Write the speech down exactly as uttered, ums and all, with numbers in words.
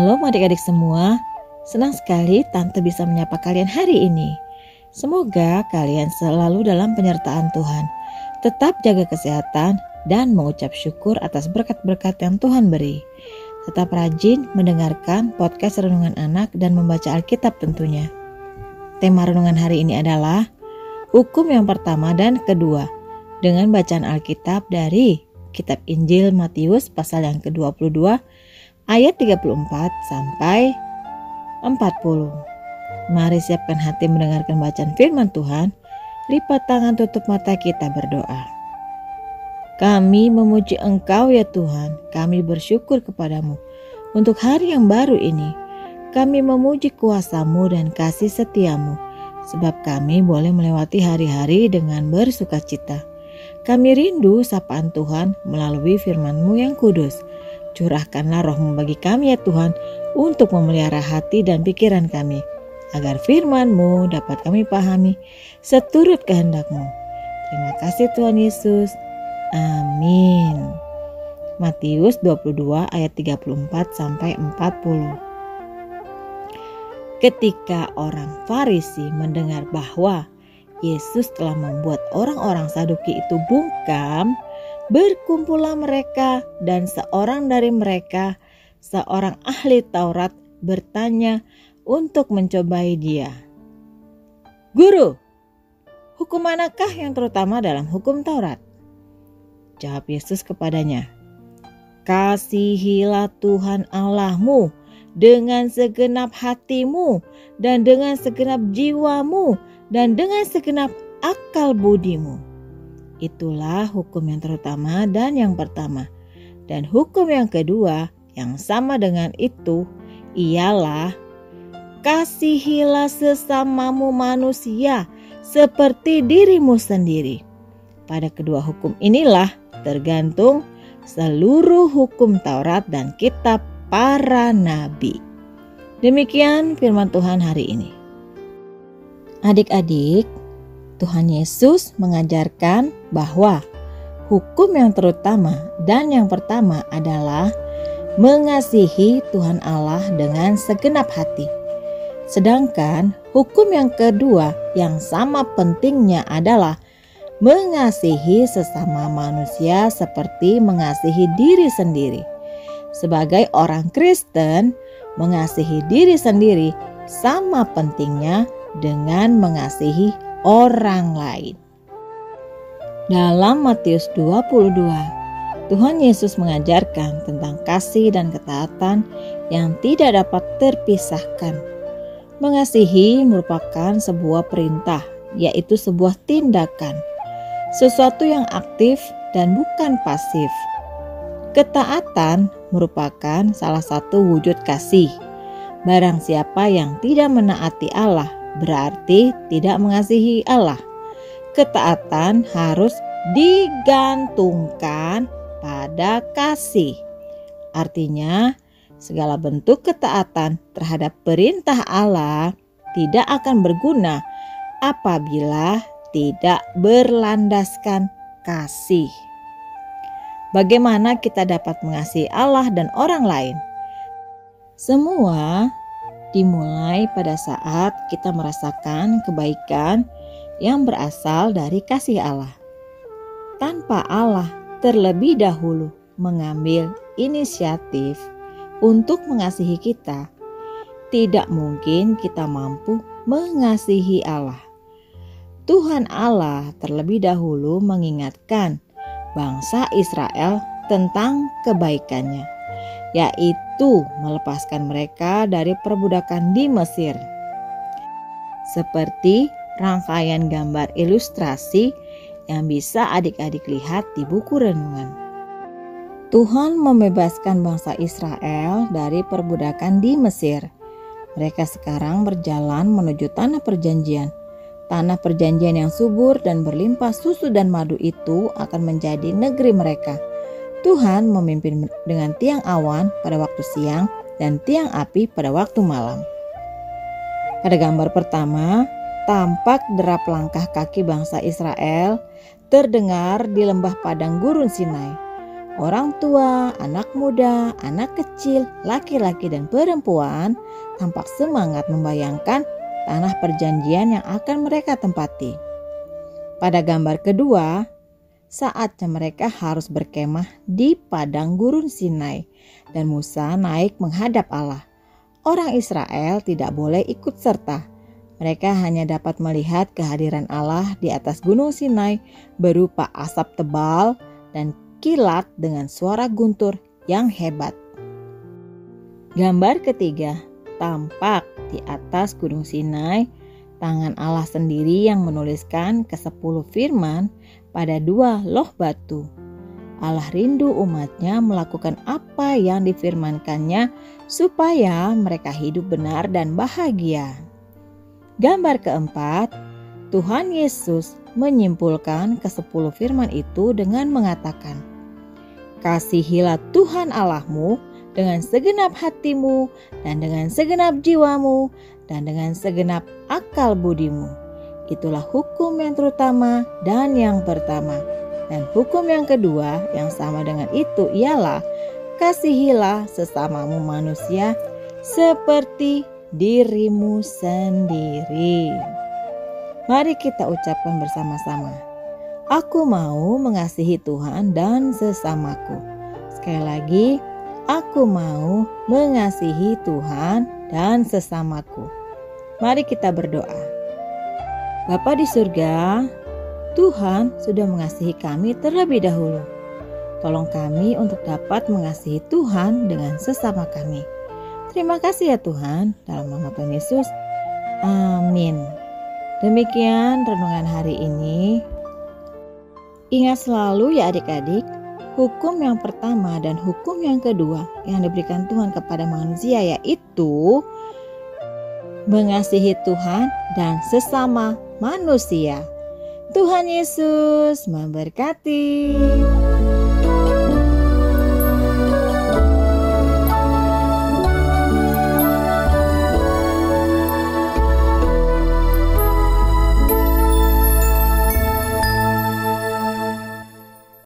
Shalom adik-adik semua, senang sekali Tante bisa menyapa kalian hari ini. Semoga kalian selalu dalam penyertaan Tuhan, tetap jaga kesehatan dan mengucap syukur atas berkat-berkat yang Tuhan beri. Tetap rajin mendengarkan podcast Renungan Anak dan membaca Alkitab tentunya. Tema renungan hari ini adalah hukum yang pertama dan kedua, dengan bacaan Alkitab dari Kitab Injil Matius pasal yang kedua puluh dua ayat tiga puluh empat sampai empat puluh. Mari siapkan hati mendengarkan bacaan firman Tuhan. Lipat tangan, tutup mata, kita berdoa. Kami memuji Engkau ya Tuhan, kami bersyukur kepadamu untuk hari yang baru ini. Kami memuji kuasa-Mu dan kasih setia-Mu, sebab kami boleh melewati hari-hari dengan bersukacita. Kami rindu sapaan Tuhan melalui firman-Mu yang kudus. Curahkanlah roh-Mu bagi kami ya Tuhan, untuk memelihara hati dan pikiran kami, agar firman-Mu dapat kami pahami seturut kehendak-Mu. Terima kasih Tuhan Yesus. Amin. Matius dua puluh dua ayat tiga puluh empat sampai empat puluh. Ketika orang Farisi mendengar bahwa Yesus telah membuat orang-orang Saduki itu bungkam, berkumpullah mereka, dan seorang dari mereka, seorang ahli Taurat, bertanya untuk mencobai dia, "Guru, hukum manakah yang terutama dalam hukum Taurat?" Jawab Yesus kepadanya, "Kasihilah Tuhan Allahmu dengan segenap hatimu, dan dengan segenap jiwamu, dan dengan segenap akal budimu. Itulah hukum yang terutama dan yang pertama. Dan hukum yang kedua yang sama dengan itu ialah, kasihilah sesamamu manusia seperti dirimu sendiri. Pada kedua hukum inilah tergantung seluruh hukum Taurat dan kitab para nabi." Demikian firman Tuhan hari ini. Adik-adik, Tuhan Yesus mengajarkan bahwa hukum yang terutama dan yang pertama adalah mengasihi Tuhan Allah dengan segenap hati. Sedangkan hukum yang kedua yang sama pentingnya adalah mengasihi sesama manusia seperti mengasihi diri sendiri. Sebagai orang Kristen, mengasihi diri sendiri sama pentingnya dengan mengasihi orang lain. Dalam Matius dua puluh dua, Tuhan Yesus mengajarkan tentang kasih dan ketaatan yang tidak dapat terpisahkan. Mengasihi merupakan sebuah perintah, yaitu sebuah tindakan, sesuatu yang aktif dan bukan pasif. Ketaatan merupakan salah satu wujud kasih. Barang siapa yang tidak menaati Allah berarti tidak mengasihi Allah. Ketaatan harus digantungkan pada kasih. Artinya, segala bentuk ketaatan terhadap perintah Allah tidak akan berguna apabila tidak berlandaskan kasih. Bagaimana kita dapat mengasihi Allah dan orang lain? Semua dimulai pada saat kita merasakan kebaikan yang berasal dari kasih Allah. Tanpa Allah terlebih dahulu mengambil inisiatif untuk mengasihi kita, tidak mungkin kita mampu mengasihi Allah. Tuhan Allah terlebih dahulu mengingatkan bangsa Israel tentang kebaikannya, yaitu melepaskan mereka dari perbudakan di Mesir. Seperti rangkaian gambar ilustrasi yang bisa adik-adik lihat di buku renungan, Tuhan membebaskan bangsa Israel dari perbudakan di Mesir. Mereka sekarang berjalan menuju tanah perjanjian. Tanah perjanjian yang subur dan berlimpah susu dan madu itu akan menjadi negeri mereka. Tuhan memimpin dengan tiang awan pada waktu siang dan tiang api pada waktu malam. Pada gambar pertama, tampak derap langkah kaki bangsa Israel terdengar di lembah padang gurun Sinai. orang tua, anak muda, anak kecil, laki-laki dan perempuan tampak semangat membayangkan tanah perjanjian yang akan mereka tempati. Pada gambar kedua, saatnya mereka harus berkemah di padang gurun Sinai dan Musa naik menghadap Allah. Orang Israel tidak boleh ikut serta. Mereka hanya dapat melihat kehadiran Allah di atas gunung Sinai berupa asap tebal dan kilat dengan suara guntur yang hebat. Gambar ketiga, tampak di atas gunung Sinai, tangan Allah sendiri yang menuliskan kesepuluh firman pada dua loh batu. Allah rindu umatnya melakukan apa yang difirmankannya supaya mereka hidup benar dan bahagia. Gambar keempat, Tuhan Yesus menyimpulkan kesepuluh firman itu dengan mengatakan, "Kasihilah Tuhan Allahmu dengan segenap hatimu dan dengan segenap jiwamu dan dengan segenap akal budimu. Itulah hukum yang terutama dan yang pertama. Dan hukum yang kedua yang sama dengan itu ialah, kasihilah sesamamu manusia seperti dirimu sendiri." Mari kita ucapkan bersama-sama, aku mau mengasihi Tuhan dan sesamaku. Sekali lagi, aku mau mengasihi Tuhan dan sesamaku. Mari kita berdoa. Bapa di surga, Tuhan sudah mengasihi kami terlebih dahulu. Tolong kami untuk dapat mengasihi Tuhan dengan sesama kami. Terima kasih ya Tuhan, dalam nama Tuhan Yesus. Amin. Demikian renungan hari ini. Ingat selalu ya adik-adik, hukum yang pertama dan hukum yang kedua yang diberikan Tuhan kepada manusia yaitu mengasihi Tuhan dan sesama manusia. Tuhan Yesus memberkati.